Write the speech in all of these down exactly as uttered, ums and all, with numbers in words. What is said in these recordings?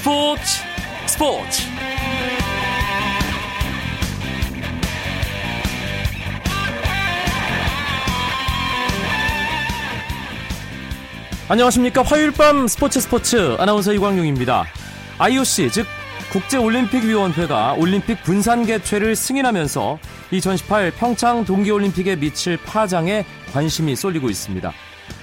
스포츠 스포츠 안녕하십니까. 화요일 밤 스포츠 스포츠 아나운서 이광용입니다. 아이오씨 즉 국제올림픽위원회가 올림픽 분산 개최를 승인하면서 이천십팔 평창 동계올림픽에 미칠 파장에 관심이 쏠리고 있습니다.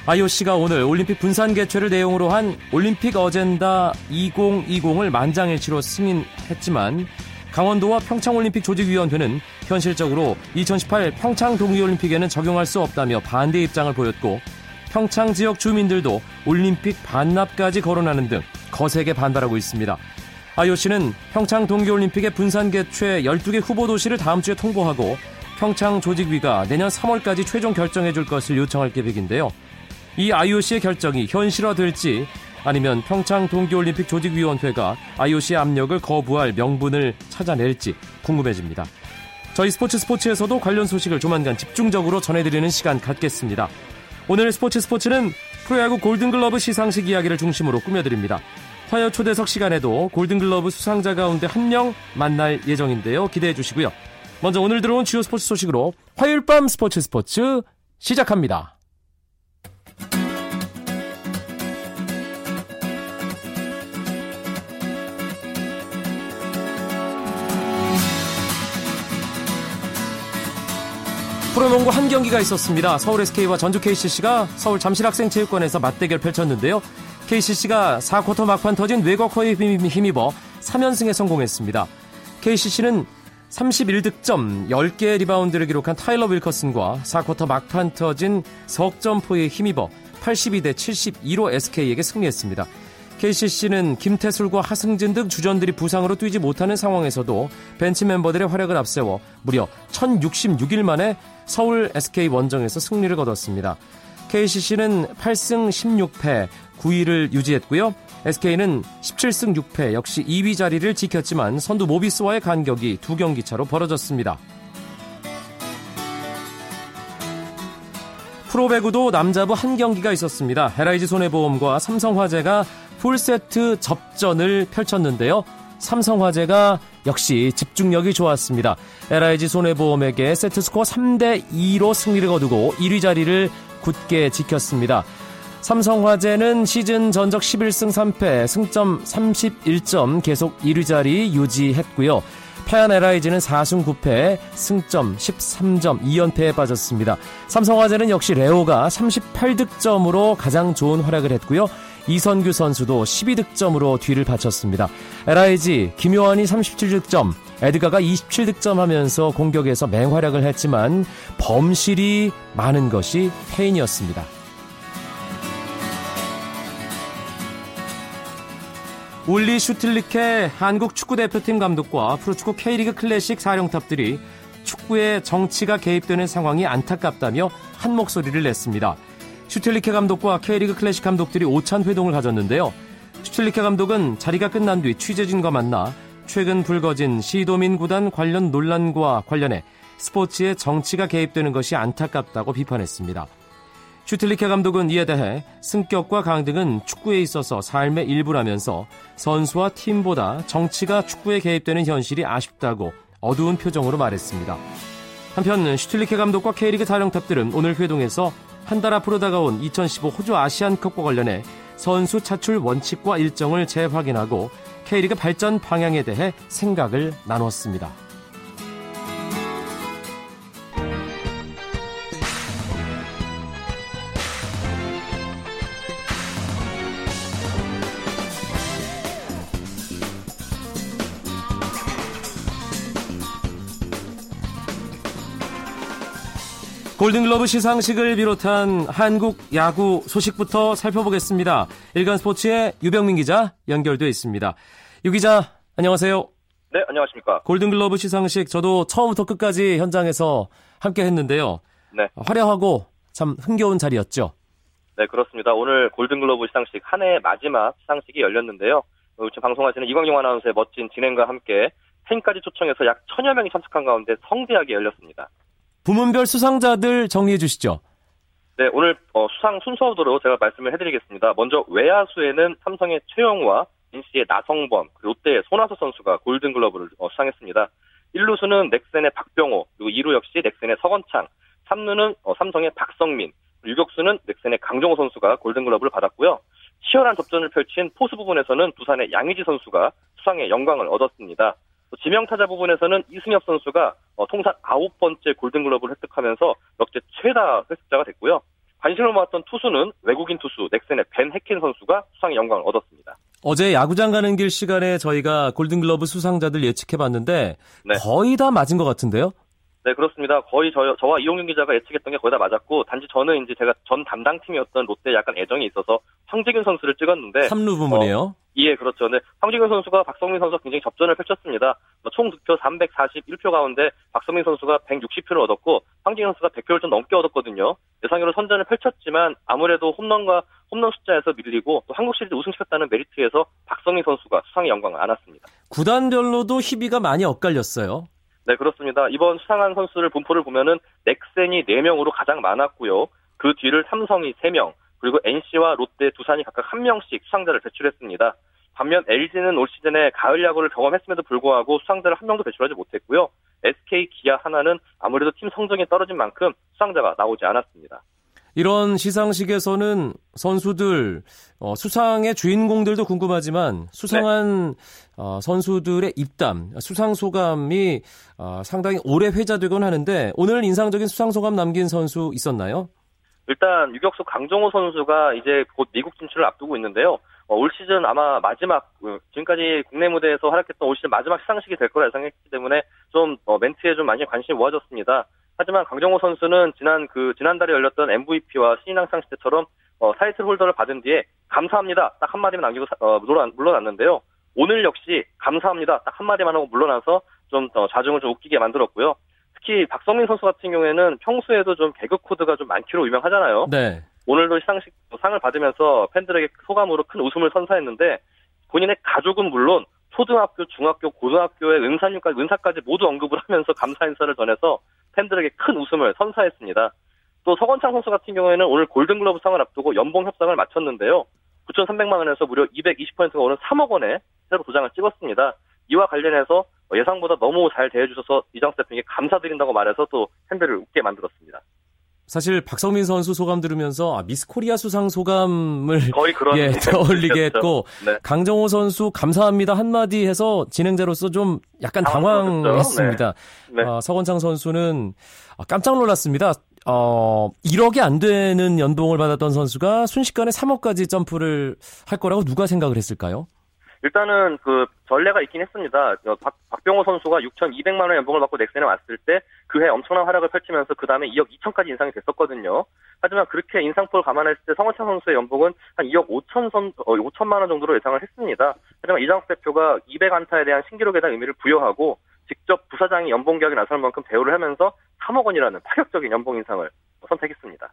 아이오씨가 오늘 올림픽 분산 개최를 내용으로 한 올림픽 어젠다 이천이십을 만장일치로 승인했지만 강원도와 평창올림픽 조직위원회는 현실적으로 이천십팔 평창 동계올림픽에는 적용할 수 없다며 반대 입장을 보였고 평창 지역 주민들도 올림픽 반납까지 거론하는 등 거세게 반발하고 있습니다. 아이오씨는 평창 동계올림픽의 분산 개최 열두 개 후보 도시를 다음 주에 통보하고 평창 조직위가 내년 삼월까지 최종 결정해줄 것을 요청할 계획인데요. 이 아이오씨의 결정이 현실화될지 아니면 평창 동계올림픽 조직위원회가 아이오씨의 압력을 거부할 명분을 찾아낼지 궁금해집니다. 저희 스포츠 스포츠에서도 관련 소식을 조만간 집중적으로 전해드리는 시간 갖겠습니다. 오늘 스포츠 스포츠는 프로야구 골든글러브 시상식 이야기를 중심으로 꾸며드립니다. 화요 초대석 시간에도 골든글러브 수상자 가운데 한 명 만날 예정인데요. 기대해 주시고요. 먼저 오늘 들어온 주요 스포츠 소식으로 화요일 밤 스포츠 스포츠 시작합니다. 프로농구 한 경기가 있었습니다. 서울 에스케이와 전주 케이씨씨가 서울 잠실학생체육관에서 맞대결 펼쳤는데요. 케이씨씨가 사 쿼터 막판 터진 외곽허에 힘입어 삼 연승에 성공했습니다. 케이씨씨는 삼십일 득점, 열 개의 리바운드를 기록한 타일러 윌커슨과 사 쿼터 막판 터진 석점포에 힘입어 팔십이 대 칠십이로 에스케이에게 승리했습니다. 케이씨씨는 김태술과 하승진 등 주전들이 부상으로 뛰지 못하는 상황에서도 벤치 멤버들의 활약을 앞세워 무려 천육십육 일 만에 서울 에스케이 원정에서 승리를 거뒀습니다. 케이씨씨는 팔 승 십육 패, 구 위를 유지했고요. 에스케이는 십칠 승 육 패, 역시 이 위 자리를 지켰지만 선두 모비스와의 간격이 두 경기 차로 벌어졌습니다. 프로배구도 남자부 한 경기가 있었습니다. 엘아이지 손해보험과 삼성화재가 풀세트 접전을 펼쳤는데요. 삼성화재가 역시 집중력이 좋았습니다. 엘아이지 손해보험에게 세트스코어 삼 대 이로 승리를 거두고 일 위 자리를 굳게 지켰습니다. 삼성화재는 시즌 전적 십일 승 삼 패, 승점 삼십일 점 계속 일 위 자리 유지했고요. 패한 엘아이지는 사 승 구 패, 승점 십삼 점, 이 연패에 빠졌습니다. 삼성화재는 역시 레오가 삼십팔 득점으로 가장 좋은 활약을 했고요. 이선규 선수도 십이 득점으로 뒤를 받쳤습니다. 엘아이지 김요한이 삼십칠 득점, 에드가가 이십칠 득점하면서 공격에서 맹활약을 했지만 범실이 많은 것이 패인이었습니다. 울리 슈틸리케 한국 축구대표팀 감독과 프로축구 K리그 클래식 사령탑들이 축구에 정치가 개입되는 상황이 안타깝다며 한 목소리를 냈습니다. 슈틸리케 감독과 K리그 클래식 감독들이 오찬 회동을 가졌는데요. 슈틸리케 감독은 자리가 끝난 뒤 취재진과 만나 최근 불거진 시도민 구단 관련 논란과 관련해 스포츠에 정치가 개입되는 것이 안타깝다고 비판했습니다. 슈틸리케 감독은 이에 대해 승격과 강등은 축구에 있어서 삶의 일부라면서 선수와 팀보다 정치가 축구에 개입되는 현실이 아쉽다고 어두운 표정으로 말했습니다. 한편 슈틸리케 감독과 K리그 사령탑들은 오늘 회동에서 한 달 앞으로 다가온 이천십오 호주 아시안컵과 관련해 선수 차출 원칙과 일정을 재확인하고 K리그 발전 방향에 대해 생각을 나눴습니다. 골든글러브 시상식을 비롯한 한국 야구 소식부터 살펴보겠습니다. 일간스포츠의 유병민 기자 연결돼 있습니다. 유 기자, 안녕하세요. 네, 안녕하십니까. 골든글러브 시상식 저도 처음부터 끝까지 현장에서 함께 했는데요. 네. 화려하고 참 흥겨운 자리였죠. 네, 그렇습니다. 오늘 골든글러브 시상식 한 해의 마지막 시상식이 열렸는데요. 지금 방송하시는 이광용 아나운서의 멋진 진행과 함께 팬까지 초청해서 약 천여 명이 참석한 가운데 성대하게 열렸습니다. 부문별 수상자들 정리해 주시죠. 네, 오늘 수상 순서대로 제가 말씀을 해드리겠습니다. 먼저 외야수에는 삼성의 최영우와 엔씨의 나성범, 롯데의 손아섭 선수가 골든글러브를 수상했습니다. 일 루수는 넥센의 박병호, 그리고 이 루 역시 넥센의 서건창, 삼 루는 삼성의 박성민, 유격수는 넥센의 강정호 선수가 골든글러브를 받았고요. 치열한 접전을 펼친 포수 부분에서는 부산의 양의지 선수가 수상의 영광을 얻었습니다. 지명타자 부분에서는 이승엽 선수가 통산 아홉 번째 골든글러브를 획득하면서 역대 최다 획득자가 됐고요. 관심을 모았던 투수는 외국인 투수 넥센의 벤 해킨 선수가 수상의 영광을 얻었습니다. 어제 야구장 가는 길 시간에 저희가 골든글러브 수상자들 예측해봤는데 네. 거의 다 맞은 것 같은데요? 네, 그렇습니다. 거의 저, 저와 이용윤 기자가 예측했던 게 거의 다 맞았고, 단지 저는 이제 제가 전 담당팀이었던 롯데에 약간 애정이 있어서 황재균 선수를 찍었는데. 삼 루 부문이에요? 어, 예, 그렇죠. 네, 황재균 선수가 박성민 선수와 굉장히 접전을 펼쳤습니다. 총 득표 삼백사십일 표 가운데 박성민 선수가 백육십 표를 얻었고, 황재균 선수가 백 표를 좀 넘게 얻었거든요. 예상으로 선전을 펼쳤지만 아무래도 홈런과 홈런 숫자에서 밀리고 또 한국 시리즈 우승시켰다는 메리트에서 박성민 선수가 수상의 영광을 안았습니다. 구단별로도 희비가 많이 엇갈렸어요. 네, 그렇습니다. 이번 수상한 선수를 분포를 보면은 넥센이 네 명으로 가장 많았고요. 그 뒤를 삼성이 세 명, 그리고 엔씨와 롯데, 두산이 각각 한 명씩 수상자를 배출했습니다. 반면 엘지는 올 시즌에 가을 야구를 경험했음에도 불구하고 수상자를 한 명도 배출하지 못했고요. 에스케이, 기아, 하나는 아무래도 팀 성적이 떨어진 만큼 수상자가 나오지 않았습니다. 이런 시상식에서는 선수들, 어, 수상의 주인공들도 궁금하지만 수상한 네. 어, 선수들의 입담, 수상 소감이 어, 상당히 오래 회자되곤 하는데 오늘 인상적인 수상 소감 남긴 선수 있었나요? 일단 유격수 강정호 선수가 이제 곧 미국 진출을 앞두고 있는데요. 어, 올 시즌 아마 마지막, 지금까지 국내 무대에서 활약했던 올 시즌 마지막 시상식이 될 거라 예상했기 때문에 좀 어, 멘트에 좀 많이 관심이 모아졌습니다. 하지만 강정호 선수는 지난 그, 지난달에 열렸던 엠브이피와 신인왕상 시대처럼, 어, 타이틀 홀더를 받은 뒤에, 감사합니다. 딱 한마디만 남기고, 어, 물러났는데요. 오늘 역시, 감사합니다. 딱 한마디만 하고 물러나서, 좀, 어, 좌중을 좀 웃기게 만들었고요. 특히, 박성민 선수 같은 경우에는 평소에도 좀 개그 코드가 좀 많기로 유명하잖아요. 네. 오늘도 시상식, 상을 받으면서 팬들에게 소감으로 큰 웃음을 선사했는데, 본인의 가족은 물론, 초등학교, 중학교, 고등학교의 은사님까지, 은사까지 모두 언급을 하면서 감사 인사를 전해서, 팬들에게 큰 웃음을 선사했습니다. 또 서건창 선수 같은 경우에는 오늘 골든글러브 상을 앞두고 연봉 협상을 마쳤는데요. 구천삼백만 원에서 무려 이백이십 퍼센트가 오른 삼억 원에 새로 도장을 찍었습니다. 이와 관련해서 예상보다 너무 잘 대해주셔서 이장 스태프에게 감사드린다고 말해서 또 팬들을 웃게 만들었습니다. 사실 박성민 선수 소감 들으면서 아, 미스코리아 수상 소감을 거의 그런 예, 떠올리게 했고 네. 강정호 선수 감사합니다 한마디 해서 진행자로서 좀 약간 당황했습니다. 네. 네. 아, 서건창 선수는 깜짝 놀랐습니다. 어, 일억이 안 되는 연봉을 받았던 선수가 순식간에 삼억까지 점프를 할 거라고 누가 생각을 했을까요? 일단은 그 전례가 있긴 했습니다. 박, 박병호 선수가 육천이백만 원 연봉을 받고 넥센에 왔을 때 그해 엄청난 활약을 펼치면서 그 다음에 이억 이천까지 인상이 됐었거든요. 하지만 그렇게 인상폭을 감안했을 때 성원창 선수의 연봉은 한 이억 오천만 원 정도로 예상을 했습니다. 하지만 이장욱 대표가 이백 안타에 대한 신기록에 대한 의미를 부여하고 직접 부사장이 연봉 계약에 나설 만큼 대우를 하면서 삼억 원이라는 파격적인 연봉 인상을 선택했습니다.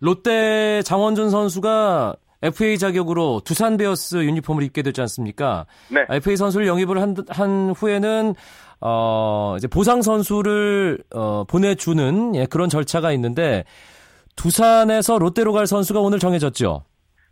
롯데 장원준 선수가 에프에이 자격으로 두산 베어스 유니폼을 입게 되지 않습니까? 네. 에프에이 선수를 영입을 한, 한 후에는 어, 이제 보상 선수를 어, 보내주는 예, 그런 절차가 있는데 두산에서 롯데로 갈 선수가 오늘 정해졌죠?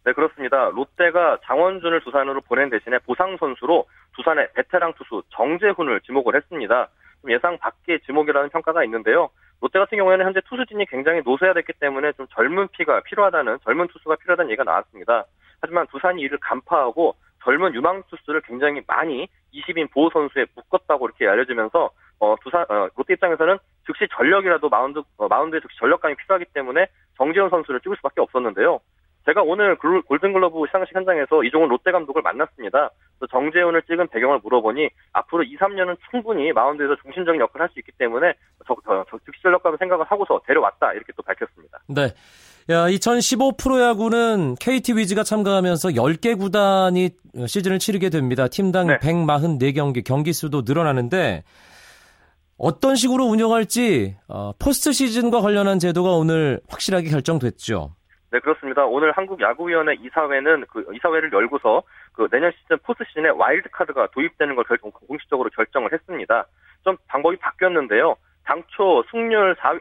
네, 그렇습니다. 롯데가 장원준을 두산으로 보낸 대신에 보상 선수로 두산의 베테랑 투수 정재훈을 지목을 했습니다. 좀 예상 밖의 지목이라는 평가가 있는데요. 롯데 같은 경우에는 현재 투수진이 굉장히 노쇠화됐기 때문에 좀 젊은 피가 필요하다는, 젊은 투수가 필요하다는 얘기가 나왔습니다. 하지만 두산이 이를 간파하고 젊은 유망 투수를 굉장히 많이 이십 인 보호 선수에 묶었다고 이렇게 알려지면서 어, 두산, 어, 롯데 입장에서는 즉시 전력이라도 마운드, 어, 마운드에 즉시 전력감이 필요하기 때문에 정재훈 선수를 찍을 수밖에 없었는데요. 제가 오늘 골든글러브 시상식 현장에서 이종훈 롯데 감독을 만났습니다. 정재훈을 찍은 배경을 물어보니 앞으로 이, 삼 년은 충분히 마운드에서 중심적인 역할을 할 수 있기 때문에 즉시 전력감을 생각을 하고서 데려왔다 이렇게 또 밝혔습니다. 네, 야, 이천십오 프로야구는 케이티 위즈가 참가하면서 열 개 구단이 시즌을 치르게 됩니다. 팀당 네. 백사십사 경기, 경기 수도 늘어나는데 어떤 식으로 운영할지 어, 포스트 시즌과 관련한 제도가 오늘 확실하게 결정됐죠. 네, 그렇습니다. 오늘 한국야구위원회 이사회는 그 이사회를 열고서 그 내년 시즌 포스트 시즌에 와일드카드가 도입되는 걸 결, 공식적으로 결정을 했습니다. 좀 방법이 바뀌었는데요. 당초 승률 사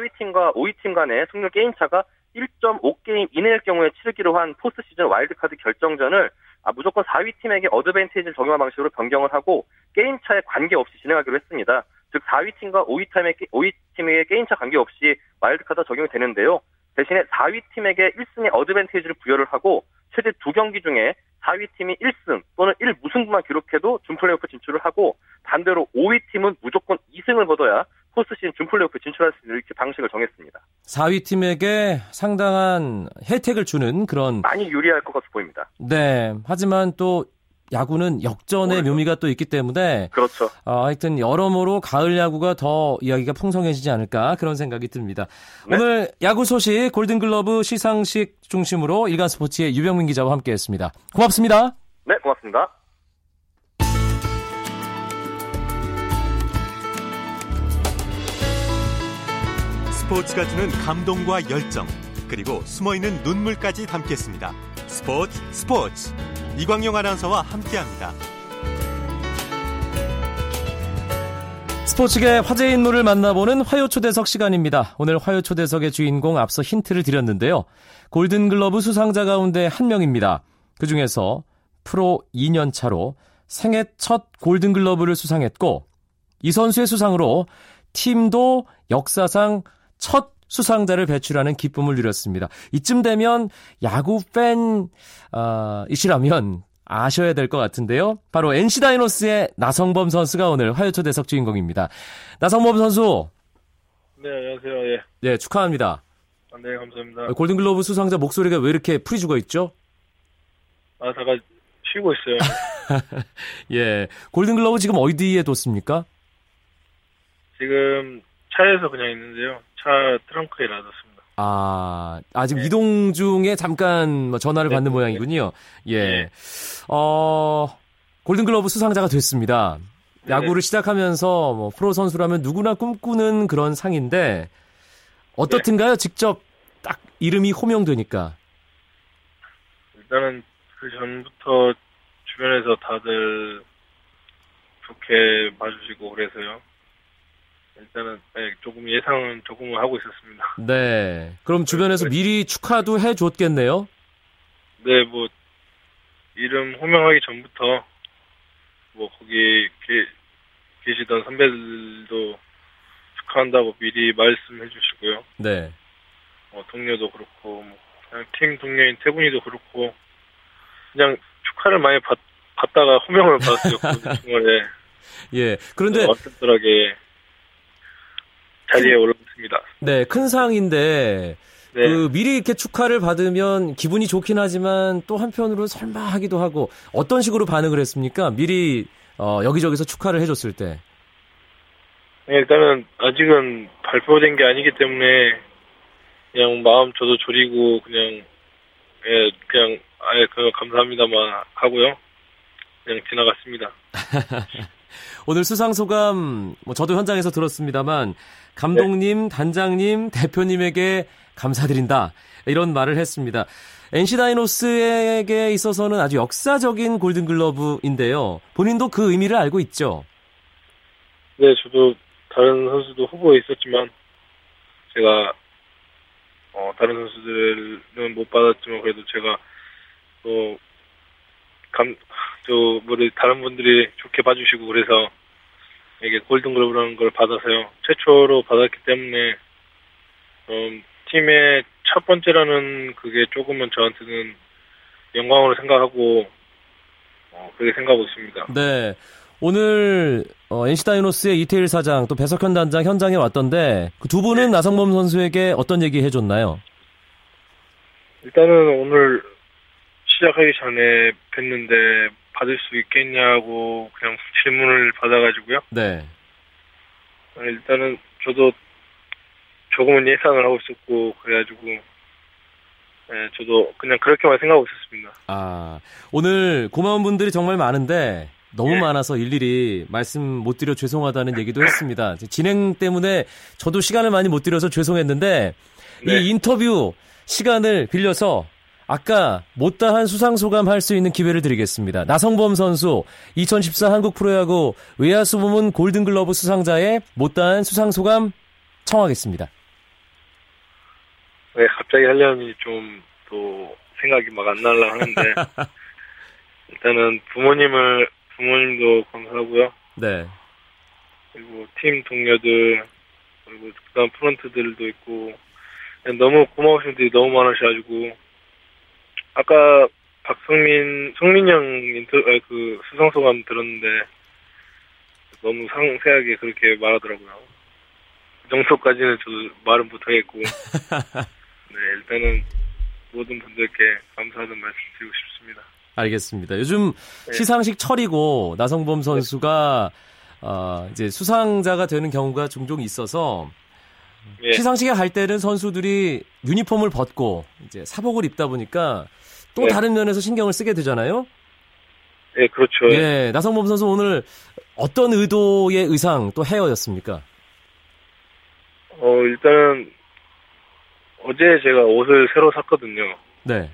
위 팀과 오 위 팀 간의 승률 게임차가 일 점 오 게임 이내일 경우에 치르기로 한 포스트시즌 와일드카드 결정전을 아, 무조건 사 위 팀에게 어드밴티지를 적용한 방식으로 변경을 하고 게임차에 관계없이 진행하기로 했습니다. 즉 사 위 팀과 오 위 팀의, 오 위 팀에게 게임차 관계없이 와일드카드가 적용이 되는데요. 대신에 사 위 팀에게 일 승의 어드밴티지를 부여를 하고 최대 두 경기 중에 사 위 팀이 일 승 또는 일 무승부만 기록해도 준플레이오프 진출을 하고 반대로 오 위 팀은 무조건 이 승을 거둬야 포스트시즌 준플레이오프 진출할 수 있는 이렇게 방식을 정했습니다. 사 위 팀에게 상당한 혜택을 주는 그런 많이 유리할 것 같아 보입니다. 네, 하지만 또 야구는 역전의 그렇죠. 묘미가 또 있기 때문에 그렇죠. 어, 하여튼 여러모로 가을 야구가 더 이야기가 풍성해지지 않을까 그런 생각이 듭니다. 네. 오늘 야구 소식 골든글러브 시상식 중심으로 일간스포츠의 유병민 기자와 함께했습니다. 고맙습니다. 네, 고맙습니다. 스포츠가 주는 감동과 열정, 그리고 숨어있는 눈물까지 담겠습니다. 스포츠 스포츠 이광용 아나운서와 함께합니다. 스포츠계 화제의 인물을 만나보는 화요초대석 시간입니다. 오늘 화요초대석의 주인공 앞서 힌트를 드렸는데요. 골든글러브 수상자 가운데 한 명입니다. 그중에서 프로 이 년 차로 생애 첫 골든글러브를 수상했고 이 선수의 수상으로 팀도 역사상 첫 수상자를 배출하는 기쁨을 누렸습니다. 이쯤 되면 야구 팬이시라면 아셔야 될 것 같은데요. 바로 엔씨 다이노스의 나성범 선수가 오늘 화요초대석 주인공입니다. 나성범 선수. 네, 안녕하세요. 예. 네, 축하합니다. 아, 네, 감사합니다. 골든글러브 수상자 목소리가 왜 이렇게 풀이 죽어 있죠? 아, 잠깐 쉬고 있어요. 예, 골든글러브 지금 어디에 뒀습니까? 지금 차에서 그냥 있는데요. 차 트렁크에 놔뒀습니다. 아, 아 지금 네. 이동 중에 잠깐 전화를 네, 받는 네. 모양이군요. 예, 네. 어 골든글러브 수상자가 됐습니다. 네. 야구를 시작하면서 뭐 프로 선수라면 누구나 꿈꾸는 그런 상인데 어떻든가요? 네. 직접 딱 이름이 호명되니까 일단은 그 전부터 주변에서 다들 좋게 봐주시고 그래서요. 일단은 조금 예상은 조금은 하고 있었습니다. 네. 그럼 주변에서 미리 축하도 해줬겠네요? 네. 뭐 이름 호명하기 전부터 뭐 거기 게, 계시던 선배들도 축하한다고 미리 말씀해 주시고요. 네. 어, 동료도 그렇고 뭐 그냥 팀 동료인 태군이도 그렇고 그냥 축하를 많이 받, 받다가 호명을 받았어요. 정말 예. 그런데 어색하게 자리에 올랐습니다. 네, 큰 상인데 네. 그 미리 이렇게 축하를 받으면 기분이 좋긴 하지만 또 한편으로 설마 하기도 하고 어떤 식으로 반응을 했습니까? 미리 어, 여기저기서 축하를 해줬을 때. 네, 일단은 아직은 발표된 게 아니기 때문에 그냥 마음 저도 졸이고 그냥 예, 그냥 아예 그 감사합니다만 하고요. 그냥 지나갔습니다. 오늘 수상 소감 뭐 저도 현장에서 들었습니다만 감독님, 네. 단장님, 대표님에게 감사드린다 이런 말을 했습니다. 엔씨 다이노스에게 있어서는 아주 역사적인 골든글러브인데요. 본인도 그 의미를 알고 있죠? 네, 저도 다른 선수도 후보에 있었지만 제가 어, 다른 선수들은 못 받았지만 그래도 제가 또 감, 또, 우리, 다른 분들이 좋게 봐주시고, 그래서, 이게 골든글러브라는 걸 받아서요. 최초로 받았기 때문에, 음, 팀의 첫 번째라는 그게 조금은 저한테는 영광으로 생각하고, 어, 그렇게 생각하고 있습니다. 네. 오늘, 어, 엔씨 다이노스의 이태일 사장, 또 배석현 단장 현장에 왔던데, 그 두 분은 네. 나성범 선수에게 어떤 얘기 해줬나요? 일단은 오늘, 시작하기 전에 뵀는데 받을 수 있겠냐고 그냥 질문을 받아가지고요. 네. 일단은 저도 조금은 예상을 하고 있었고 그래가지고 네, 저도 그냥 그렇게만 생각하고 있었습니다. 아 오늘 고마운 분들이 정말 많은데 너무 네. 많아서 일일이 말씀 못 드려 죄송하다는 얘기도 했습니다. 진행 때문에 저도 시간을 많이 못 드려서 죄송했는데 네. 이 인터뷰 시간을 빌려서 아까 못다한 수상소감 할 수 있는 기회를 드리겠습니다. 나성범 선수 이천십사 한국 프로야구 외야수 부문 골든글러브 수상자의 못다한 수상소감 청하겠습니다. 왜 갑자기 하려니 좀 또 생각이 막 안 날라 하는데 일단은 부모님을 부모님도 감사하고요. 네. 그리고 팀 동료들 그리고 그다음 프런트들도 있고 너무 고마우신 분들이 너무 많으셔가지고 아까 박성민 성민 형 인터 그 수상 소감 들었는데 너무 상세하게 그렇게 말하더라고요. 정도까지는 저도 말은 못하겠고 네, 일단은 모든 분들께 감사하는 말씀 드리고 싶습니다. 알겠습니다. 요즘 네. 시상식 철이고 나성범 선수가 네. 어, 이제 수상자가 되는 경우가 종종 있어서 네. 시상식에 갈 때는 선수들이 유니폼을 벗고 이제 사복을 입다 보니까 또 네. 다른 면에서 신경을 쓰게 되잖아요. 네, 그렇죠. 네, 나성범 선수 오늘 어떤 의도의 의상 또 헤어였습니까? 어, 일단은, 어제 제가 옷을 새로 샀거든요. 네.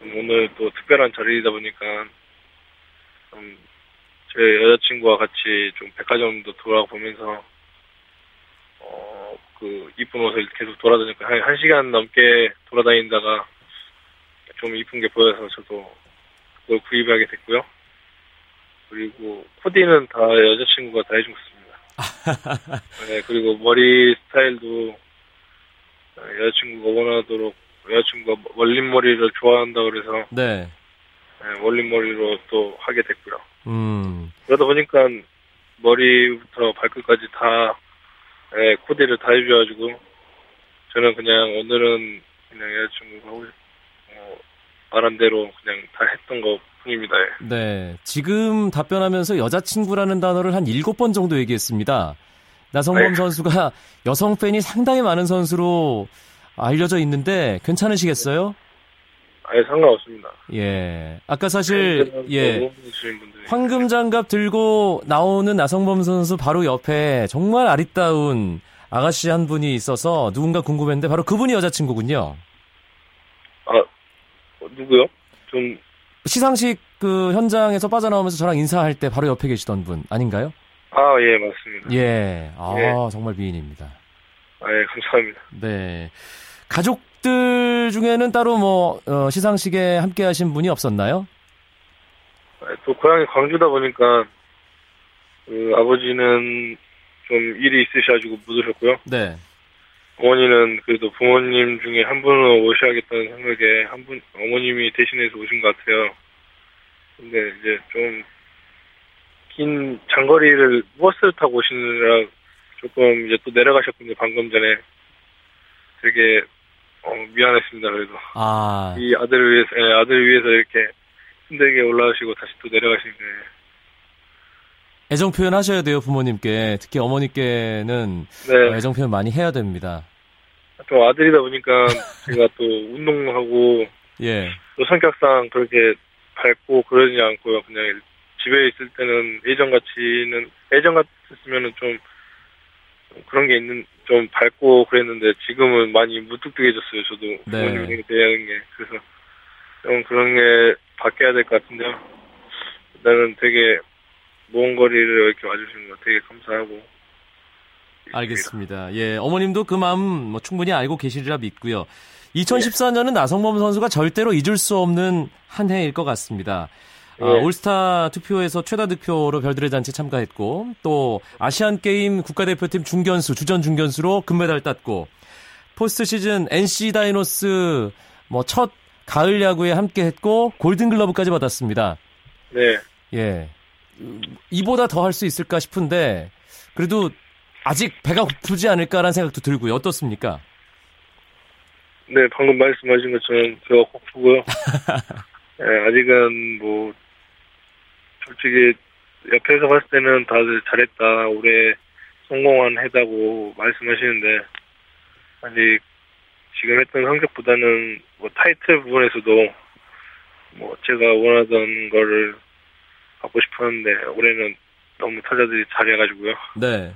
오늘 또 특별한 자리이다 보니까, 음, 제 여자친구와 같이 좀 백화점도 돌아보면서, 어, 그, 이쁜 옷을 계속 돌아다니니까, 한, 한 시간 넘게 돌아다니다가, 좀 이쁜 게 보여서 저도 그걸 구입하게 됐고요. 그리고, 코디는 다 여자친구가 다 해준 것 같습니다. 네, 그리고 머리 스타일도 여자친구가 원하도록 여자친구가 멀린 머리를 좋아한다 그래서 네. 네, 멀린 머리로 또 하게 됐고요. 음. 그러다 보니까 머리부터 발끝까지 다 네, 코디를 다 해줘가지고 저는 그냥 오늘은 그냥 여자친구가 하고 어, 바람대로 그냥 다 했던 거 입니다. 네. 지금 답변하면서 여자친구라는 단어를 한 일곱 번 정도 얘기했습니다. 나성범 네. 선수가 여성 팬이 상당히 많은 선수로 알려져 있는데 괜찮으시겠어요? 아예 상관없습니다. 예. 아까 사실 예. 황금장갑 들고 나오는 나성범 선수 바로 옆에 정말 아리따운 아가씨 한 분이 있어서 누군가 궁금했는데 바로 그분이 여자친구군요. 아, 어, 누구요? 좀 시상식 그 현장에서 빠져나오면서 저랑 인사할 때 바로 옆에 계시던 분 아닌가요? 아, 예, 맞습니다. 예, 아, 예. 정말 미인입니다. 아, 예, 감사합니다. 네, 가족들 중에는 따로 뭐 어, 시상식에 함께하신 분이 없었나요? 아, 또 고향이 광주다 보니까 그, 아버지는 좀 일이 있으셔가지고 못 오셨고요. 네. 어머니는 그래도 부모님 중에 한 분을 오셔야겠다는 생각에 한 분, 어머님이 대신해서 오신 것 같아요. 근데 이제 좀, 긴 장거리를 버스를 타고 오시느라 조금 이제 또 내려가셨군요, 방금 전에. 되게, 어, 미안했습니다, 그래도. 아. 이 아들을 위해서, 예, 아들을 위해서 이렇게 힘들게 올라오시고 다시 또 내려가시는데. 애정 표현 하셔야 돼요, 부모님께. 특히 어머니께는 네. 애정 표현 많이 해야 됩니다. 또 아들이다 보니까 제가 또 운동하고 예. 또 성격상 그렇게 밝고 그러지 않고요. 그냥 집에 있을 때는 예전같이는 예전같았으면은 좀 그런 게 있는 좀 밝고 그랬는데 지금은 많이 무뚝뚝해졌어요. 저도 부모님에게 대하는 게 그래서 좀 그런 게 바뀌어야 될 것 같은데요. 나는 되게 먼 거리를 이렇게 와주시는 거 되게 감사하고. 알겠습니다. 예, 어머님도 그 마음 뭐 충분히 알고 계시리라 믿고요. 이천십사 년은 예. 나성범 선수가 절대로 잊을 수 없는 한 해일 것 같습니다. 예. 아, 올스타 투표에서 최다 득표로 별들의 잔치 참가했고 또 아시안게임 국가대표팀 중견수, 주전 중견수로 금메달 땄고 포스트 시즌 엔씨 다이노스 뭐 첫 가을 야구에 함께했고 골든글러브까지 받았습니다. 네. 예. 이보다 더 할 수 있을까 싶은데 그래도 아직 배가 고프지 않을까라는 생각도 들고요. 어떻습니까? 네, 방금 말씀하신 것처럼 배가 고프고요. 네, 아직은 뭐 솔직히 옆에서 봤을 때는 다들 잘했다, 올해 성공한 해다고 말씀하시는데 아직 지금 했던 성적보다는 뭐 타이틀 부분에서도 뭐 제가 원하던 거를 받고 싶었는데 올해는 너무 타자들이 잘해가지고요. 네.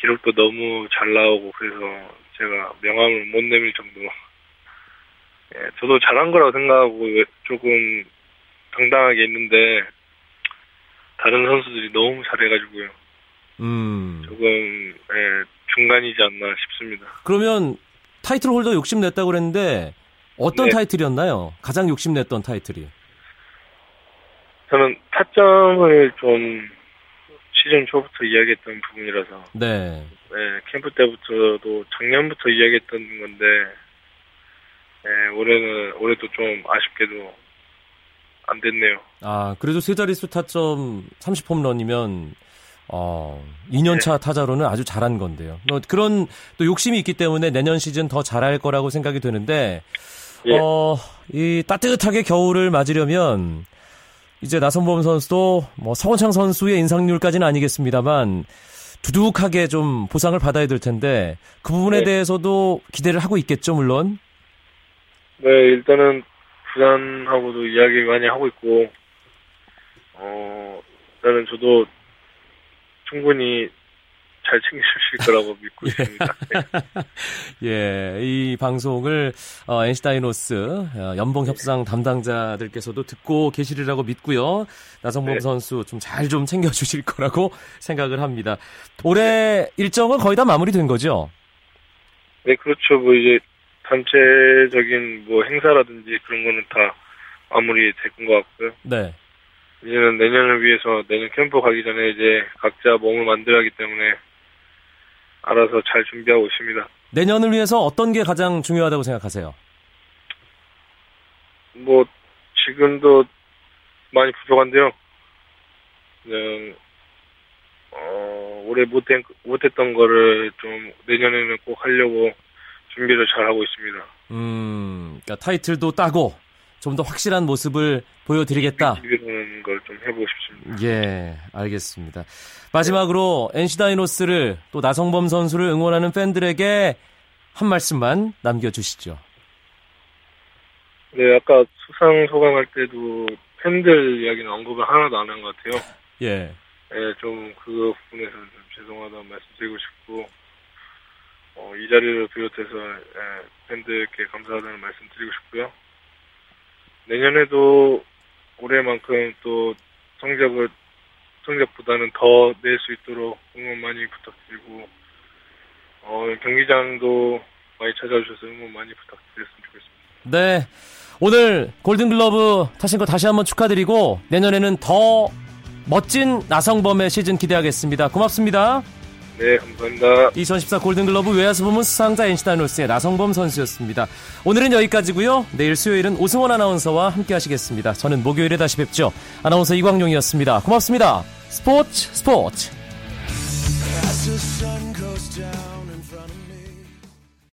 기록도 너무 잘 나오고 그래서 제가 명함을 못 내밀 정도로 예, 저도 잘한 거라고 생각하고 조금 당당하게 있는데 다른 선수들이 너무 잘해가지고요. 음. 조금 예, 중간이지 않나 싶습니다. 그러면 타이틀 홀더 욕심냈다고 그랬는데 어떤 네. 타이틀이었나요? 가장 욕심냈던 타이틀이. 저는 타점을 좀 시즌 초부터 이야기했던 부분이라서 네, 네 캠프 때부터도 작년부터 이야기했던 건데 네, 올해는 올해도 좀 아쉽게도 안 됐네요. 아 그래도 세 자릿수 타점 삼십 홈런이면 어 이 년차 네. 타자로는 아주 잘한 건데요. 그런 또 욕심이 있기 때문에 내년 시즌 더 잘할 거라고 생각이 되는데 네. 어, 이 따뜻하게 겨울을 맞으려면 이제 나성범 선수도 뭐 서건창 선수의 인상률까지는 아니겠습니다만 두둑하게 좀 보상을 받아야 될 텐데 그 부분에 네. 대해서도 기대를 하고 있겠죠 물론. 네 일단은 부산하고도 이야기 많이 하고 있고 어 일단은 저도 충분히 잘 챙겨주실 거라고 믿고 예. 있습니다. 네. 예, 이 방송을 어, 엔씨 다이노스 어, 연봉 협상 담당자들께서도 듣고 계시리라고 믿고요. 나성범 네. 선수 좀 잘 좀 챙겨주실 거라고 생각을 합니다. 올해 일정은 거의 다 마무리된 거죠? 네, 그렇죠. 뭐 이제 단체적인 뭐 행사라든지 그런 거는 다 마무리된 것 같고요. 네. 이제는 내년을 위해서 내년 캠프 가기 전에 이제 각자 몸을 만들어야 하기 때문에 알아서 잘 준비하고 있습니다. 내년을 위해서 어떤 게 가장 중요하다고 생각하세요? 뭐 지금도 많이 부족한데요. 그냥 어, 올해 못된, 못했던 거를 좀 내년에는 꼭 하려고 준비를 잘 하고 있습니다. 음, 그러니까 타이틀도 따고 좀 더 확실한 모습을 보여드리겠다. 이런 걸 좀 해보고 싶습니다. 예, 알겠습니다. 마지막으로 네. 엔씨 다이노스를 또 나성범 선수를 응원하는 팬들에게 한 말씀만 남겨주시죠. 네, 아까 수상 소감할 때도 팬들 이야기는 언급을 하나도 안 한 것 같아요. 예. 예, 좀 그 부분에서 좀 죄송하다는 말씀드리고 싶고 어, 이 자리를 비롯해서 예, 팬들께 감사하다는 말씀드리고 싶고요. 내년에도 올해만큼 또 성적을, 성적보다는 더 낼 수 있도록 응원 많이 부탁드리고, 어, 경기장도 많이 찾아주셔서 응원 많이 부탁드렸으면 좋겠습니다. 네. 오늘 골든글러브 타신 거 다시 한번 축하드리고, 내년에는 더 멋진 나성범의 시즌 기대하겠습니다. 고맙습니다. 네, 감사합니다. 이천십사 골든글러브 외야수 부문 수상자 엔씨 다이노스의 나성범 선수였습니다. 오늘은 여기까지고요. 내일 수요일은 오승원 아나운서와 함께하시겠습니다. 저는 목요일에 다시 뵙죠. 아나운서 이광용이었습니다. 고맙습니다. 스포츠 스포츠.